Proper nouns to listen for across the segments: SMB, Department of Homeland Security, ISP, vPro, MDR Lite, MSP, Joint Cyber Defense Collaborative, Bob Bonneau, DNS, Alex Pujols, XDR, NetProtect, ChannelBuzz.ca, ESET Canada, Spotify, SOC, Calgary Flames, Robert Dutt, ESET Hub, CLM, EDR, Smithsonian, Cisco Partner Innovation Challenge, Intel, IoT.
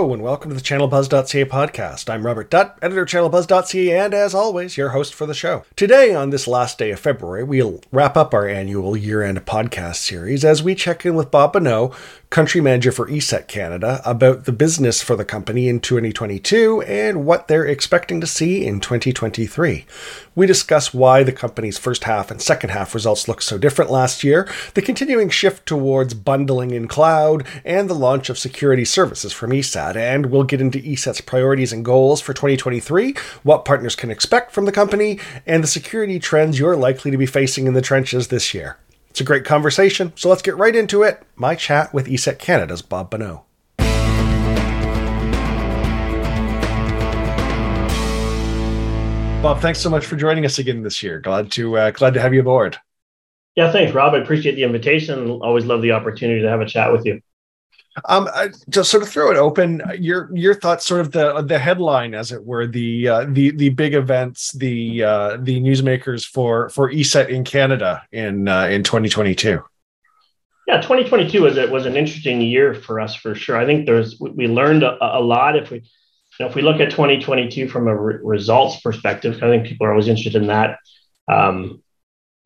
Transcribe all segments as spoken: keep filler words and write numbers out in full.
Hello and welcome to the Channel Buzz dot C A podcast. I'm Robert Dutt, editor of Channel Buzz dot C A, and as always, your host for the show. Today, on this last day of February, we'll wrap up our annual year-end podcast series as we check in with Bob Bonneau, country manager for ESET Canada, about the business for the company in twenty twenty-two and what they're expecting to see in twenty twenty-three. We discuss why the company's first half and second half results look so different last year, the continuing shift towards bundling in cloud, and the launch of security services from ESET. And we'll get into ESET's priorities and goals for twenty twenty-three, what partners can expect from the company, and the security trends you're likely to be facing in the trenches this year. It's a great conversation, so let's get right into it. My chat with ESET Canada's Bob Bonneau. Bob, thanks so much for joining us again this year. Glad to uh, glad to have you aboard. Yeah, thanks, Rob. I appreciate the invitation. Always love the opportunity to have a chat with you. Um, I just sort of throw it open. Your your thoughts, sort of the the headline, as it were, the uh, the the big events, the uh, the newsmakers for for ESET in Canada in uh, in twenty twenty-two. Yeah, twenty twenty-two was it was an interesting year for us for sure. I think there's we learned a, a lot. If we you know, if we look at twenty twenty-two from a re- results perspective, I think people are always interested in that. Um,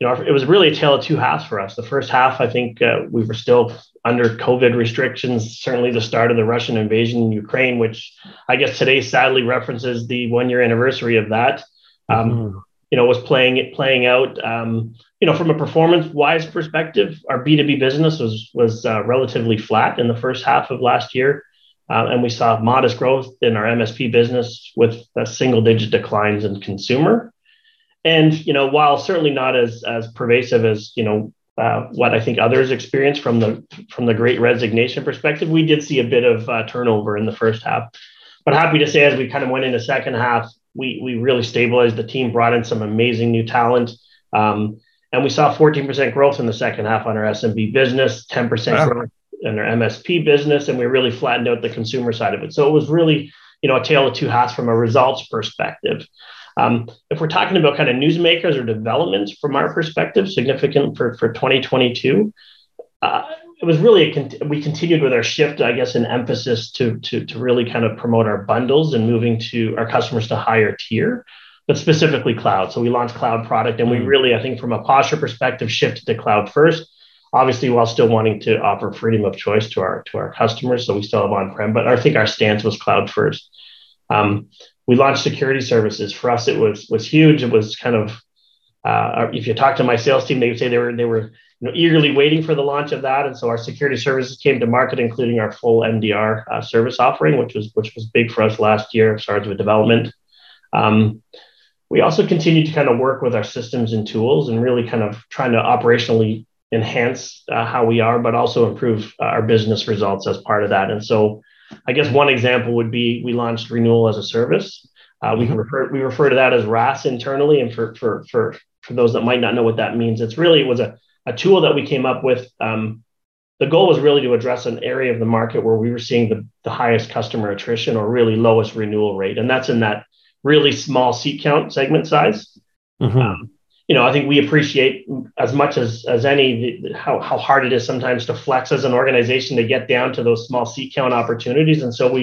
you know, it was really a tale of two halves for us. The first half, I think, uh, we were still under COVID restrictions, certainly the start of the Russian invasion in Ukraine, which I guess today sadly references the one-year anniversary of that, um, mm-hmm. you know, was playing it playing out. Um, you know, from a performance-wise perspective, our B two B business was was uh, relatively flat in the first half of last year, uh, and we saw modest growth in our M S P business with uh, single-digit declines in consumer. And you know, while certainly not as as pervasive as you know. Uh, what I think others experienced from the from the Great Resignation perspective, we did see a bit of uh, turnover in the first half. But happy to say, as we kind of went into second half, we we really stabilized the team, brought in some amazing new talent, um, and we saw fourteen percent growth in the second half on our S M B business, ten percent wow. growth in our M S P business, and we really flattened out the consumer side of it. So it was really you know a tale of two halves from a results perspective. Um, if we're talking about kind of newsmakers or developments from our perspective, significant for, for twenty twenty-two, uh, it was really, a con- we continued with our shift, I guess, in emphasis to, to, to really kind of promote our bundles and moving to our customers to higher tier, but specifically cloud. So we launched cloud product and we really, I think from a posture perspective, shifted to cloud first, obviously while still wanting to offer freedom of choice to our, to our customers. So we still have on-prem, but I think our stance was cloud first. Um, We launched security services. For us, it was was huge. It was kind of, uh, if you talk to my sales team, they would say they were they were you know, eagerly waiting for the launch of that. And so our security services came to market, including our full M D R uh, service offering, which was which was big for us last year. Started with development. Um, we also continued to kind of work with our systems and tools, and really kind of trying to operationally enhance uh, how we are, but also improve our business results as part of that. And so. I guess one example would be we launched renewal as a service. Uh, we, mm-hmm. refer, we refer to that as R A S internally. And for for for for those that might not know what that means, it's really it was a, a tool that we came up with. Um, the goal was really to address an area of the market where we were seeing the, the highest customer attrition or really lowest renewal rate. And that's in that really small seat count segment size. Mm-hmm. Um, you know, I think we appreciate as much as as any the, how how hard it is sometimes to flex as an organization to get down to those small seat count opportunities. And so we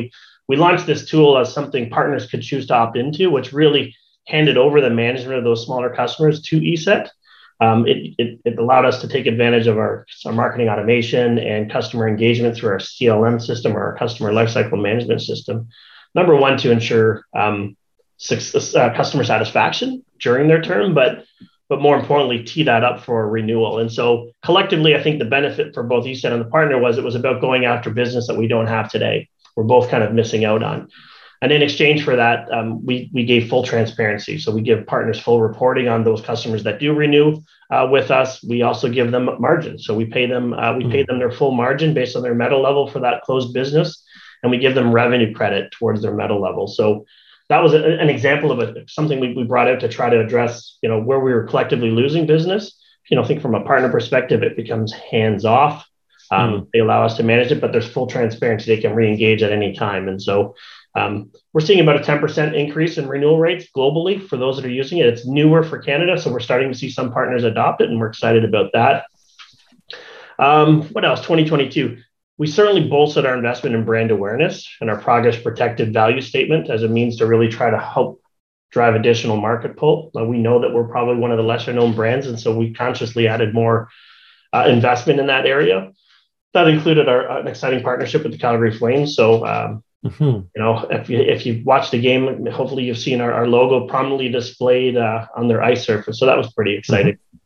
we launched this tool as something partners could choose to opt into, which really handed over the management of those smaller customers to ESET. Um, it, it it allowed us to take advantage of our, our marketing automation and customer engagement through our C L M system or our customer lifecycle management system. Number one, to ensure um, success, uh, customer satisfaction during their term, but but more importantly, tee that up for a renewal. And so collectively, I think the benefit for both ESET and the partner was it was about going after business that we don't have today. We're both kind of missing out on. And in exchange for that, um, we, we gave full transparency. So we give partners full reporting on those customers that do renew uh, with us. We also give them margins. So we pay them uh, we mm-hmm. pay them their full margin based on their metal level for that closed business. And we give them revenue credit towards their metal level. So that was a, an example of a, something we, we brought out to try to address, you know, where we were collectively losing business. You know, I think from a partner perspective, it becomes hands off. Um, mm-hmm. They allow us to manage it, but there's full transparency. They can re-engage at any time. And so um, we're seeing about a ten percent increase in renewal rates globally for those that are using it. It's newer for Canada, so we're starting to see some partners adopt it, and we're excited about that. Um, what else? twenty twenty-two. We certainly bolstered our investment in brand awareness and our Progress Protected value statement as a means to really try to help drive additional market pull. Uh, we know that we're probably one of the lesser known brands, and so we consciously added more uh, investment in that area. That included our uh, an exciting partnership with the Calgary Flames. So, um, mm-hmm. you know, if you if you watch the game, hopefully you've seen our, our logo prominently displayed uh, on their ice surface. So that was pretty exciting. Mm-hmm.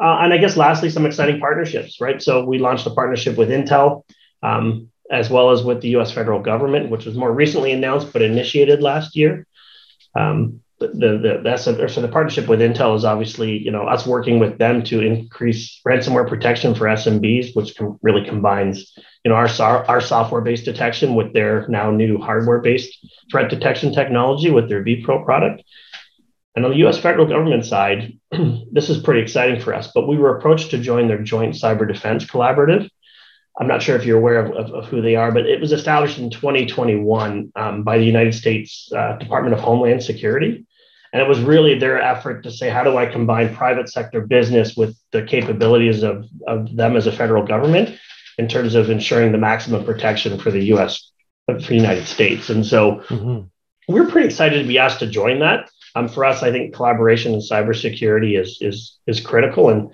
Uh, and I guess lastly, some exciting partnerships, right? So we launched a partnership with Intel, um, as well as with the U S federal government, which was more recently announced, but initiated last year. Um, the, the, that's a, so the partnership with Intel is obviously, you know, us working with them to increase ransomware protection for S M Bs, which com- really combines, you know, our, our software-based detection with their now new hardware-based threat detection technology with their vPro product. And on the U S federal government side, this is pretty exciting for us, but we were approached to join their Joint Cyber Defense Collaborative. I'm not sure if you're aware of, of, of who they are, but it was established in twenty twenty-one um, by the United States uh, Department of Homeland Security. And it was really their effort to say, how do I combine private sector business with the capabilities of, of them as a federal government in terms of ensuring the maximum protection for the U S, for the United States. And so mm-hmm. we're pretty excited to be asked to join that. Um, for us, I think collaboration in cybersecurity is is is critical, and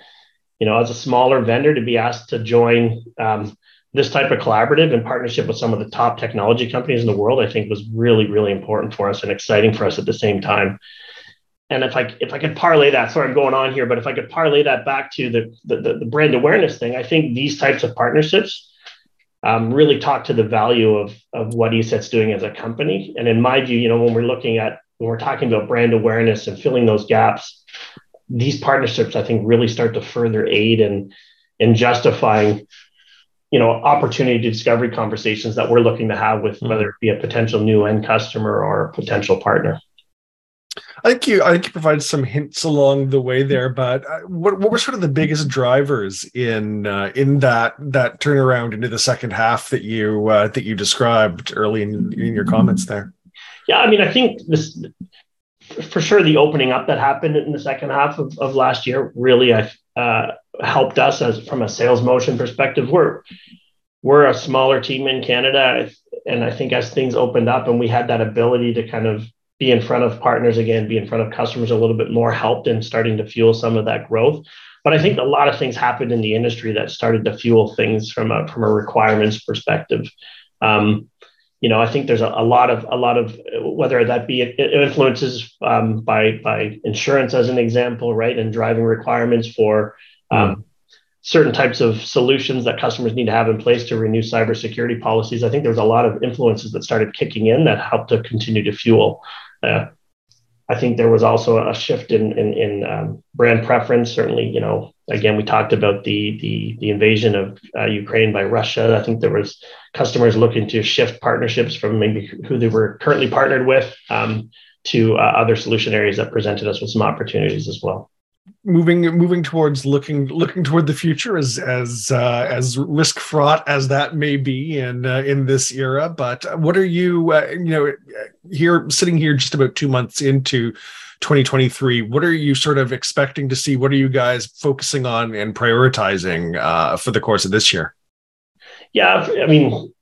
you know, as a smaller vendor, to be asked to join um, this type of collaborative in partnership with some of the top technology companies in the world, I think was really really important for us and exciting for us at the same time. And if I if I could parlay that, sorry, I'm going on here, but if I could parlay that back to the the, the brand awareness thing, I think these types of partnerships um, really talk to the value of of what ESET's doing as a company. And in my view, you know, when we're looking at when we're talking about brand awareness and filling those gaps, these partnerships, I think, really start to further aid in, in justifying, you know, opportunity to discovery conversations that we're looking to have with whether it be a potential new end customer or a potential partner. I think you, I think you provided some hints along the way there, but what, what were sort of the biggest drivers in uh, in that that turnaround into the second half that you uh, that you described early in, in your comments there? Yeah, I mean, I think this, for sure, the opening up that happened in the second half of, of last year really uh, helped us as from a sales motion perspective. We're we're a smaller team in Canada, and I think as things opened up and we had that ability to kind of be in front of partners again, be in front of customers a little bit more, helped in starting to fuel some of that growth. But I think a lot of things happened in the industry that started to fuel things from a from a requirements perspective. Um, You know, I think there's a, a lot of a lot of whether that be influences um, by by insurance, as an example, right, and driving requirements for um, mm. certain types of solutions that customers need to have in place to renew cybersecurity policies. I think there's a lot of influences that started kicking in that helped to continue to fuel. Uh, I think there was also a shift in in, in um, brand preference. Certainly, you know, again, we talked about the the, the invasion of uh, Ukraine by Russia. I think there was customers looking to shift partnerships from maybe who they were currently partnered with um, to uh, other solution areas that presented us with some opportunities as well. Moving moving towards looking looking toward the future, as as uh, as risk fraught as that may be in uh, in this era. But what are you uh, you know here sitting here just about two months into twenty twenty-three? What are you sort of expecting to see? What are you guys focusing on and prioritizing uh, for the course of this year? Yeah, I mean,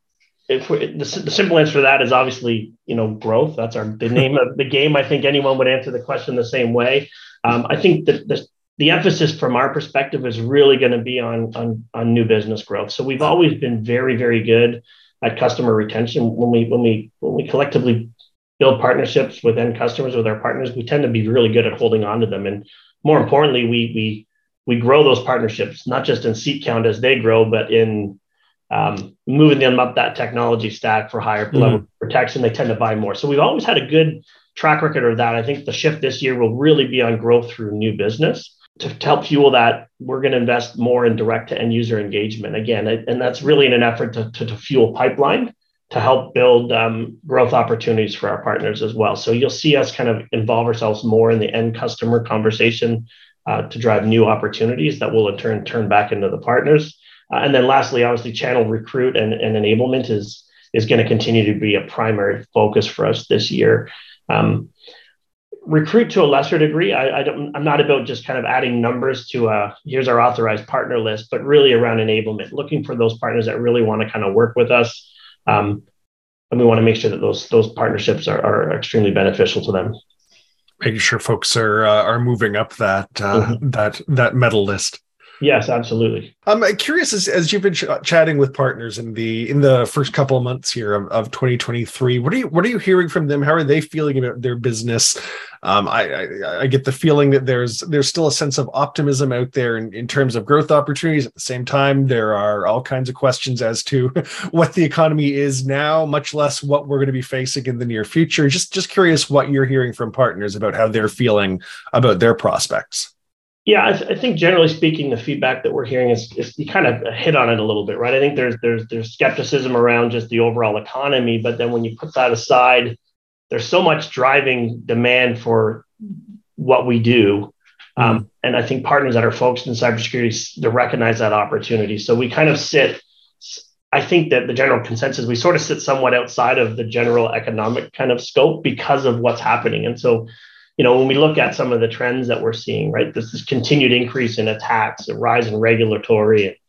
if we, the, the simple answer to that is obviously, you know, growth. That's our the name of the game. I think anyone would answer the question the same way. Um, I think that the, the emphasis from our perspective is really going to be on, on on new business growth. So we've always been very, very good at customer retention. When we when we when we collectively build partnerships with end customers, with our partners, we tend to be really good at holding on to them. And more importantly, we we we grow those partnerships, not just in seat count as they grow, but in Um, moving them up that technology stack for higher level mm-hmm. protection. They tend to buy more. So we've always had a good track record of that. I think the shift this year will really be on growth through new business. To, to help fuel that, we're going to invest more in direct to end user engagement again. And that's really in an effort to, to, to fuel pipeline, to help build um, growth opportunities for our partners as well. So you'll see us kind of involve ourselves more in the end customer conversation uh, to drive new opportunities that will in turn turn back into the partners. Uh, and then lastly, obviously, channel recruit and, and enablement is, is going to continue to be a primary focus for us this year. Um, recruit to a lesser degree. I, I don't, I'm not about just kind of adding numbers to a, here's our authorized partner list, but really around enablement, looking for those partners that really want to kind of work with us. Um, and we want to make sure that those, those partnerships are, are extremely beneficial to them. Making sure folks are uh, are moving up that uh, mm-hmm. that that medal list. Yes, absolutely. I'm curious, as, as you've been ch- chatting with partners in the in the first couple of months here of, of twenty twenty-three, what are you what are you hearing from them? How are they feeling about their business? Um, I, I I get the feeling that there's there's still a sense of optimism out there in, in terms of growth opportunities. At the same time, there are all kinds of questions as to what the economy is now, much less what we're going to be facing in the near future. Just just curious what you're hearing from partners about how they're feeling about their prospects. Yeah, I, th- I think generally speaking, the feedback that we're hearing is, is you kind of hit on it a little bit, right? I think there's there's there's skepticism around just the overall economy, but then when you put that aside, there's so much driving demand for what we do, um, and I think partners that are focused in cybersecurity, they recognize that opportunity. So we kind of sit. I think that the general consensus, we sort of sit somewhat outside of the general economic kind of scope because of what's happening, and so. You know, when we look at some of the trends that we're seeing, right, this is continued increase in attacks, a rise in regulatory,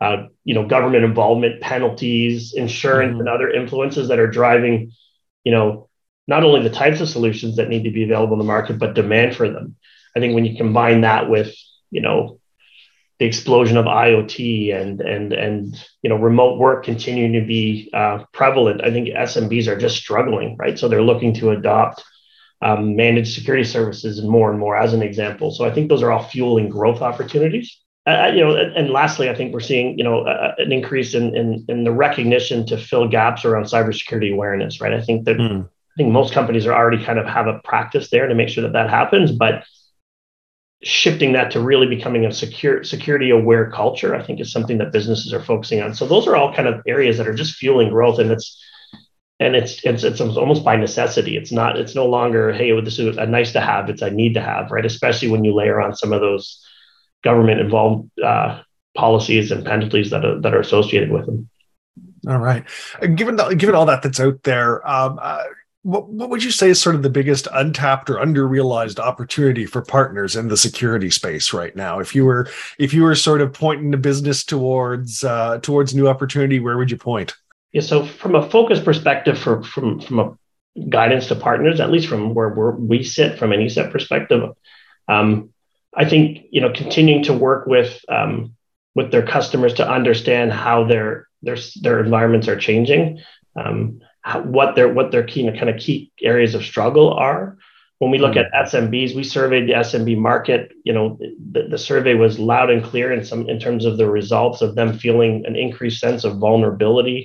uh, you know, government involvement, penalties, insurance, mm-hmm. and other influences that are driving, you know, not only the types of solutions that need to be available in the market, but demand for them. I think when you combine that with, you know, the explosion of IoT and, and, and you know, remote work continuing to be uh, prevalent, I think S M Bs are just struggling, right? So they're looking to adopt Um, managed security services and more and more as an example. So I think those are all fueling growth opportunities. Uh, you know, and, and lastly, I think we're seeing, you know, uh, an increase in, in in the recognition to fill gaps around cybersecurity awareness, right? I think that mm. I think most companies are already kind of have a practice there to make sure that that happens, but shifting that to really becoming a secure security aware culture, I think is something that businesses are focusing on. So those are all kind of areas that are just fueling growth, and it's And it's, it's it's almost by necessity. It's not. It's no longer, hey, this is a nice to have. It's a need to have, right? Especially when you layer on some of those government-involved uh, policies and penalties that are, that are associated with them. All right. Given the, given all that that's out there, um, uh, what what would you say is sort of the biggest untapped or underrealized opportunity for partners in the security space right now? If you were if you were sort of pointing the business towards uh, towards new opportunity, where would you point? Yeah, so from a focus perspective, for, from from a guidance to partners, at least from where we're, we sit from an E S E T perspective, um, I think you know continuing to work with um, with their customers to understand how their their their environments are changing, um, how, what their what their key kind of key areas of struggle are. When we look mm-hmm. at S M Bs, we surveyed the S M B market. You know, the, the survey was loud and clear in some in terms of the results of them feeling an increased sense of vulnerability.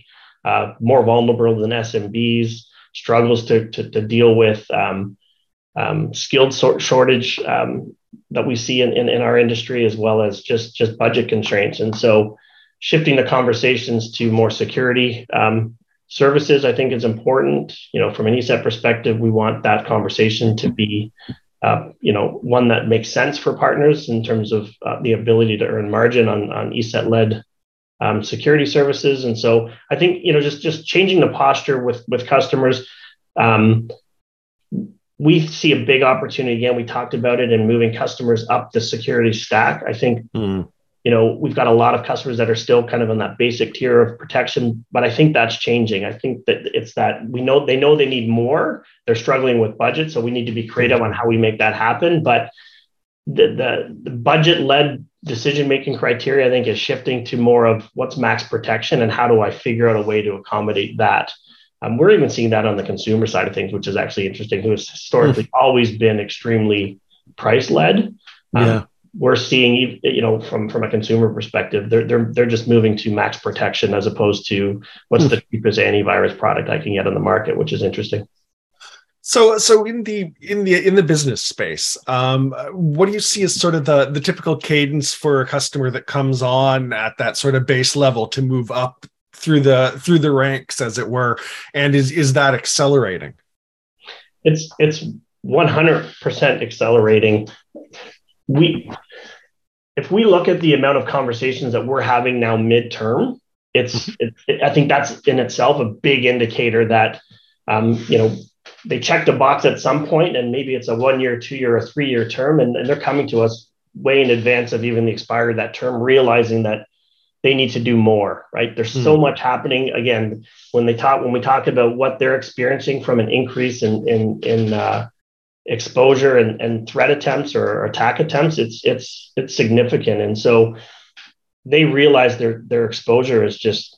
Uh, more vulnerable than S M Bs, struggles to to, to deal with um, um, skilled sort shortage um, that we see in, in, in our industry, as well as just, just budget constraints. And so shifting the conversations to more security um, services, I think, is important. You know, from an E S E T perspective, we want that conversation to be, uh, you know, one that makes sense for partners in terms of uh, the ability to earn margin on, on E S E T-led Um, security services. And so I think, you know, just, just changing the posture with, with customers. Um, we see a big opportunity. Again, we talked about it in moving customers up the security stack. I think, mm. you know, we've got a lot of customers that are still kind of on that basic tier of protection, but I think that's changing. I think that it's that we know, they know they need more, they're struggling with budget. So we need to be creative on how we make that happen. But the, the, the budget-led decision-making criteria, I think, is shifting to more of what's max protection and how do I figure out a way to accommodate that. Um, we're even seeing that on the consumer side of things, which is actually interesting, who has historically always been extremely price-led. Um, yeah. We're seeing, you know, from, from a consumer perspective, they're, they're, they're just moving to max protection as opposed to what's the cheapest antivirus product I can get on the market, which is interesting. So, so in the in the in the business space, um, what do you see as sort of the, the typical cadence for a customer that comes on at that sort of base level to move up through the through the ranks, as it were, and is is that accelerating? It's it's one hundred percent accelerating. We, if we look at the amount of conversations that we're having now midterm, it's it, I think that's in itself a big indicator that um, you know. they check the box at some point, and maybe it's a one-year, two-year, or three-year term, and, and they're coming to us way in advance of even the expiry of that term, realizing that they need to do more, right? There's mm. so much happening. Again, when they talk, when we talk about what they're experiencing from an increase in in, in uh, exposure and, and threat attempts or attack attempts, it's it's it's significant, and so they realize their their exposure is just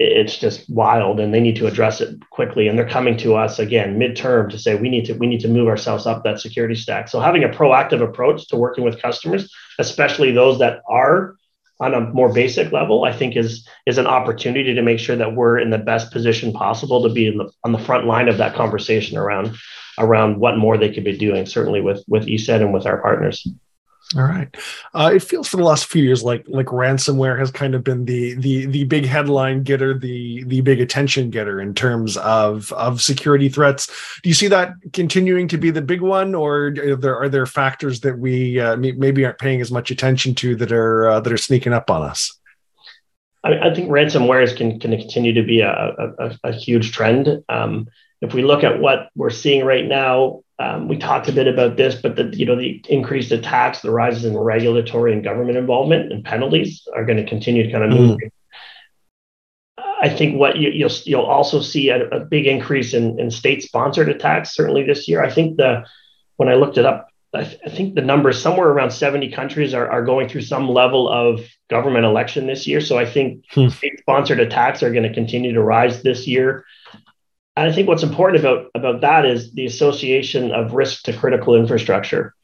it's just wild, and they need to address it quickly. And they're coming to us again midterm to say we need to we need to move ourselves up that security stack. So having a proactive approach to working with customers, especially those that are on a more basic level, I think is is an opportunity to make sure that we're in the best position possible to be in the, on the front line of that conversation around around what more they could be doing, certainly with with E SET and with our partners. All right. Uh, it feels for the last few years like like ransomware has kind of been the the the big headline getter, the the big attention getter in terms of of security threats. Do you see that continuing to be the big one, or are there are there factors that we uh, maybe aren't paying as much attention to that are uh, that are sneaking up on us? I, I think ransomware can can continue to be a a, a huge trend. Um, if we look at what we're seeing right now. Um, we talked a bit about this, but the you know the increased attacks, the rises in regulatory and government involvement and penalties are going to continue to kind of move. Mm. I think what you, you'll you'll also see a, a big increase in, in state-sponsored attacks certainly this year. I think the when I looked it up, I, th- I think the number is somewhere around seventy countries are are going through some level of government election this year. So I think mm. state-sponsored attacks are going to continue to rise this year. And I think what's important about, about that is the association of risk to critical infrastructure.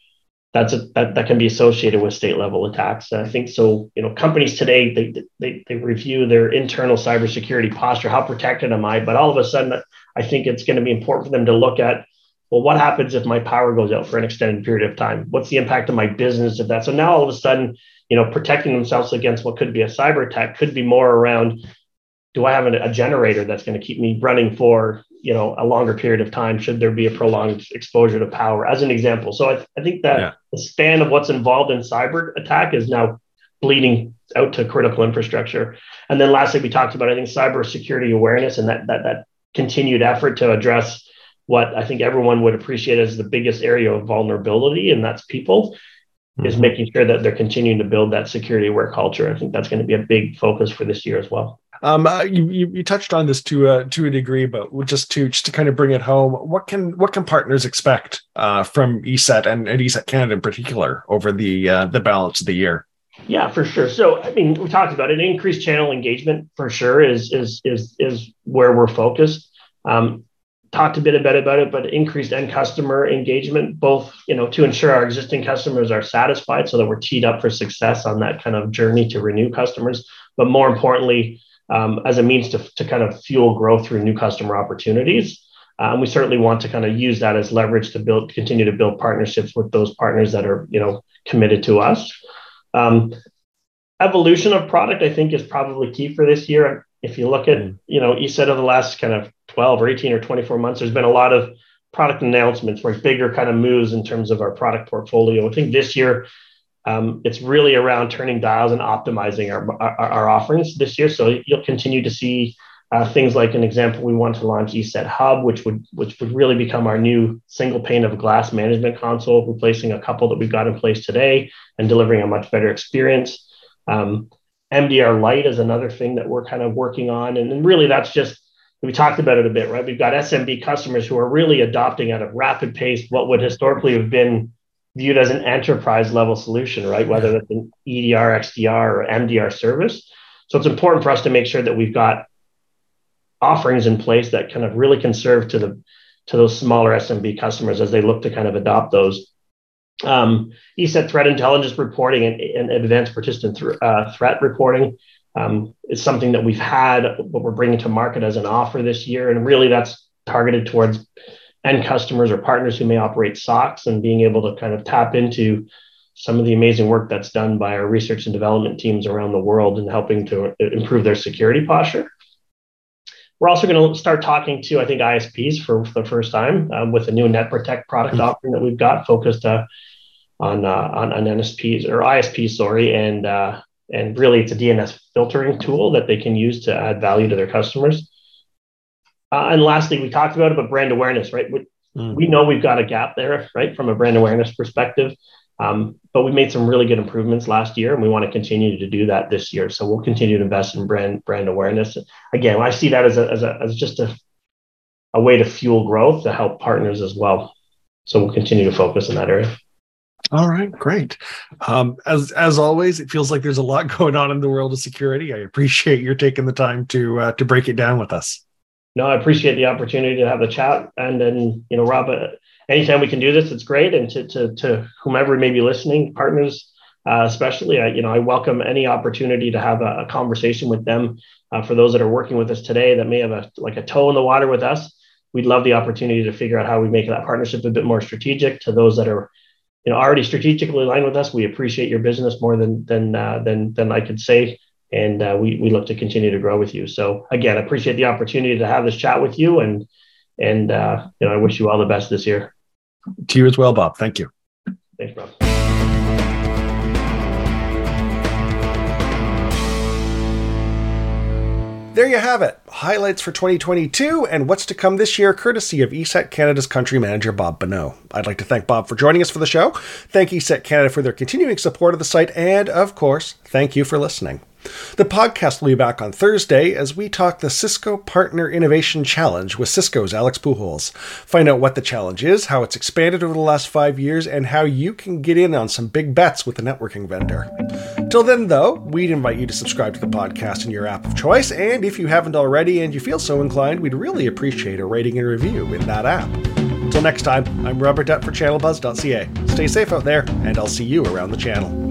That's a, that, that can be associated with state level attacks. And I think so. You know, companies today they they they review their internal cybersecurity posture. How protected am I? But all of a sudden, I think it's going to be important for them to look at, well, what happens if my power goes out for an extended period of time? What's the impact on my business of that? So now all of a sudden, you know, protecting themselves against what could be a cyber attack could be more around. Do I have a, a generator that's going to keep me running for, you know, a longer period of time? Should there be a prolonged exposure to power, as an example? So I, th- I think that yeah. the span of what's involved in cyber attack is now bleeding out to critical infrastructure. And then lastly, we talked about, I think, cybersecurity awareness and that that that continued effort to address what I think everyone would appreciate as the biggest area of vulnerability, and that's people. Mm-hmm. Is making sure that they're continuing to build that security aware culture. I think that's going to be a big focus for this year as well. Um, uh, you, you you touched on this to uh, to a degree, but just to just to kind of bring it home, what can what can partners expect uh, from E SET and, and E SET Canada in particular over the uh, the balance of the year? Yeah, for sure. So I mean, we talked about it. Increased channel engagement for sure is is is is where we're focused. Um, talked a bit about it, about it, but increased end customer engagement, both you know to ensure our existing customers are satisfied, so that we're teed up for success on that kind of journey to renew customers, but more importantly. Um, as a means to, to kind of fuel growth through new customer opportunities. Um, we certainly want to kind of use that as leverage to build, continue to build partnerships with those partners that are, you know, committed to us. Um, evolution of product, I think, is probably key for this year. If you look at, you know, E SET of the last kind of twelve or eighteen or twenty-four months, there's been a lot of product announcements where bigger kind of moves in terms of our product portfolio. I think this year, Um, it's really around turning dials and optimizing our, our, our offerings this year. So you'll continue to see uh, things like an example, we want to launch E SET Hub, which would which would really become our new single pane of glass management console, replacing a couple that we've got in place today and delivering a much better experience. Um, M D R Lite is another thing that we're kind of working on. And, and really that's just, we talked about it a bit, right? We've got S M B customers who are really adopting at a rapid pace what would historically have been viewed as an enterprise level solution, right? Whether that's an E D R, X D R, or M D R service. So it's important for us to make sure that we've got offerings in place that kind of really can serve to the to those smaller S M B customers as they look to kind of adopt those. Um, E SET Threat Intelligence Reporting and, and Advanced Persistent th- uh, Threat Reporting um, is something that we've had, what we're bringing to market as an offer this year. And really that's targeted towards end customers or partners who may operate S O Cs and being able to kind of tap into some of the amazing work that's done by our research and development teams around the world and helping to improve their security posture. We're also going to start talking to, I think, I S Ps for, for the first time um, with a new NetProtect product mm-hmm. offering that we've got focused uh, on, uh, on on N S Ps or I S Ps, sorry, and uh, and really it's a D N S filtering tool that they can use to add value to their customers. Uh, and lastly, we talked about it, but brand awareness, right? We, mm. we know we've got a gap there, right? From a brand awareness perspective. Um, but we made some really good improvements last year, and we want to continue to do that this year. So we'll continue to invest in brand brand awareness. Again, I see that as a, as a as just a a way to fuel growth, to help partners as well. So we'll continue to focus in that area. All right, great. Um, as as always, it feels like there's a lot going on in the world of security. I appreciate your taking the time to uh, to break it down with us. No, I appreciate the opportunity to have a chat, and then you know, Rob. Uh, Anytime we can do this, it's great. And to to, to whomever may be listening, partners uh, especially, I, you know, I welcome any opportunity to have a, a conversation with them. Uh, for those that are working with us today that may have a like a toe in the water with us, we'd love the opportunity to figure out how we make that partnership a bit more strategic. To those that are, you know, already strategically aligned with us, we appreciate your business more than than uh, than than I could say, and uh, we we look to continue to grow with you. So again, I appreciate the opportunity to have this chat with you, and and uh, you know, I wish you all the best this year. To you as well, Bob. Thank you. Thanks, Bob. There you have it. Highlights for twenty twenty-two and what's to come this year, courtesy of ESET Canada's country manager, Bob Bonneau. I'd like to thank Bob for joining us for the show. Thank ESET Canada for their continuing support of the site. And of course, thank you for listening. The podcast will be back on Thursday as we talk the Cisco Partner Innovation Challenge with Cisco's Alex Pujols. Find out what the challenge is, how it's expanded over the last five years, and how you can get in on some big bets with a networking vendor. Till then, though, we'd invite you to subscribe to the podcast in your app of choice, and if you haven't already and you feel so inclined, we'd really appreciate a rating and review in that app. Till next time, I'm Robert Dutt for Channel Buzz dot C A. Stay safe out there, and I'll see you around the channel.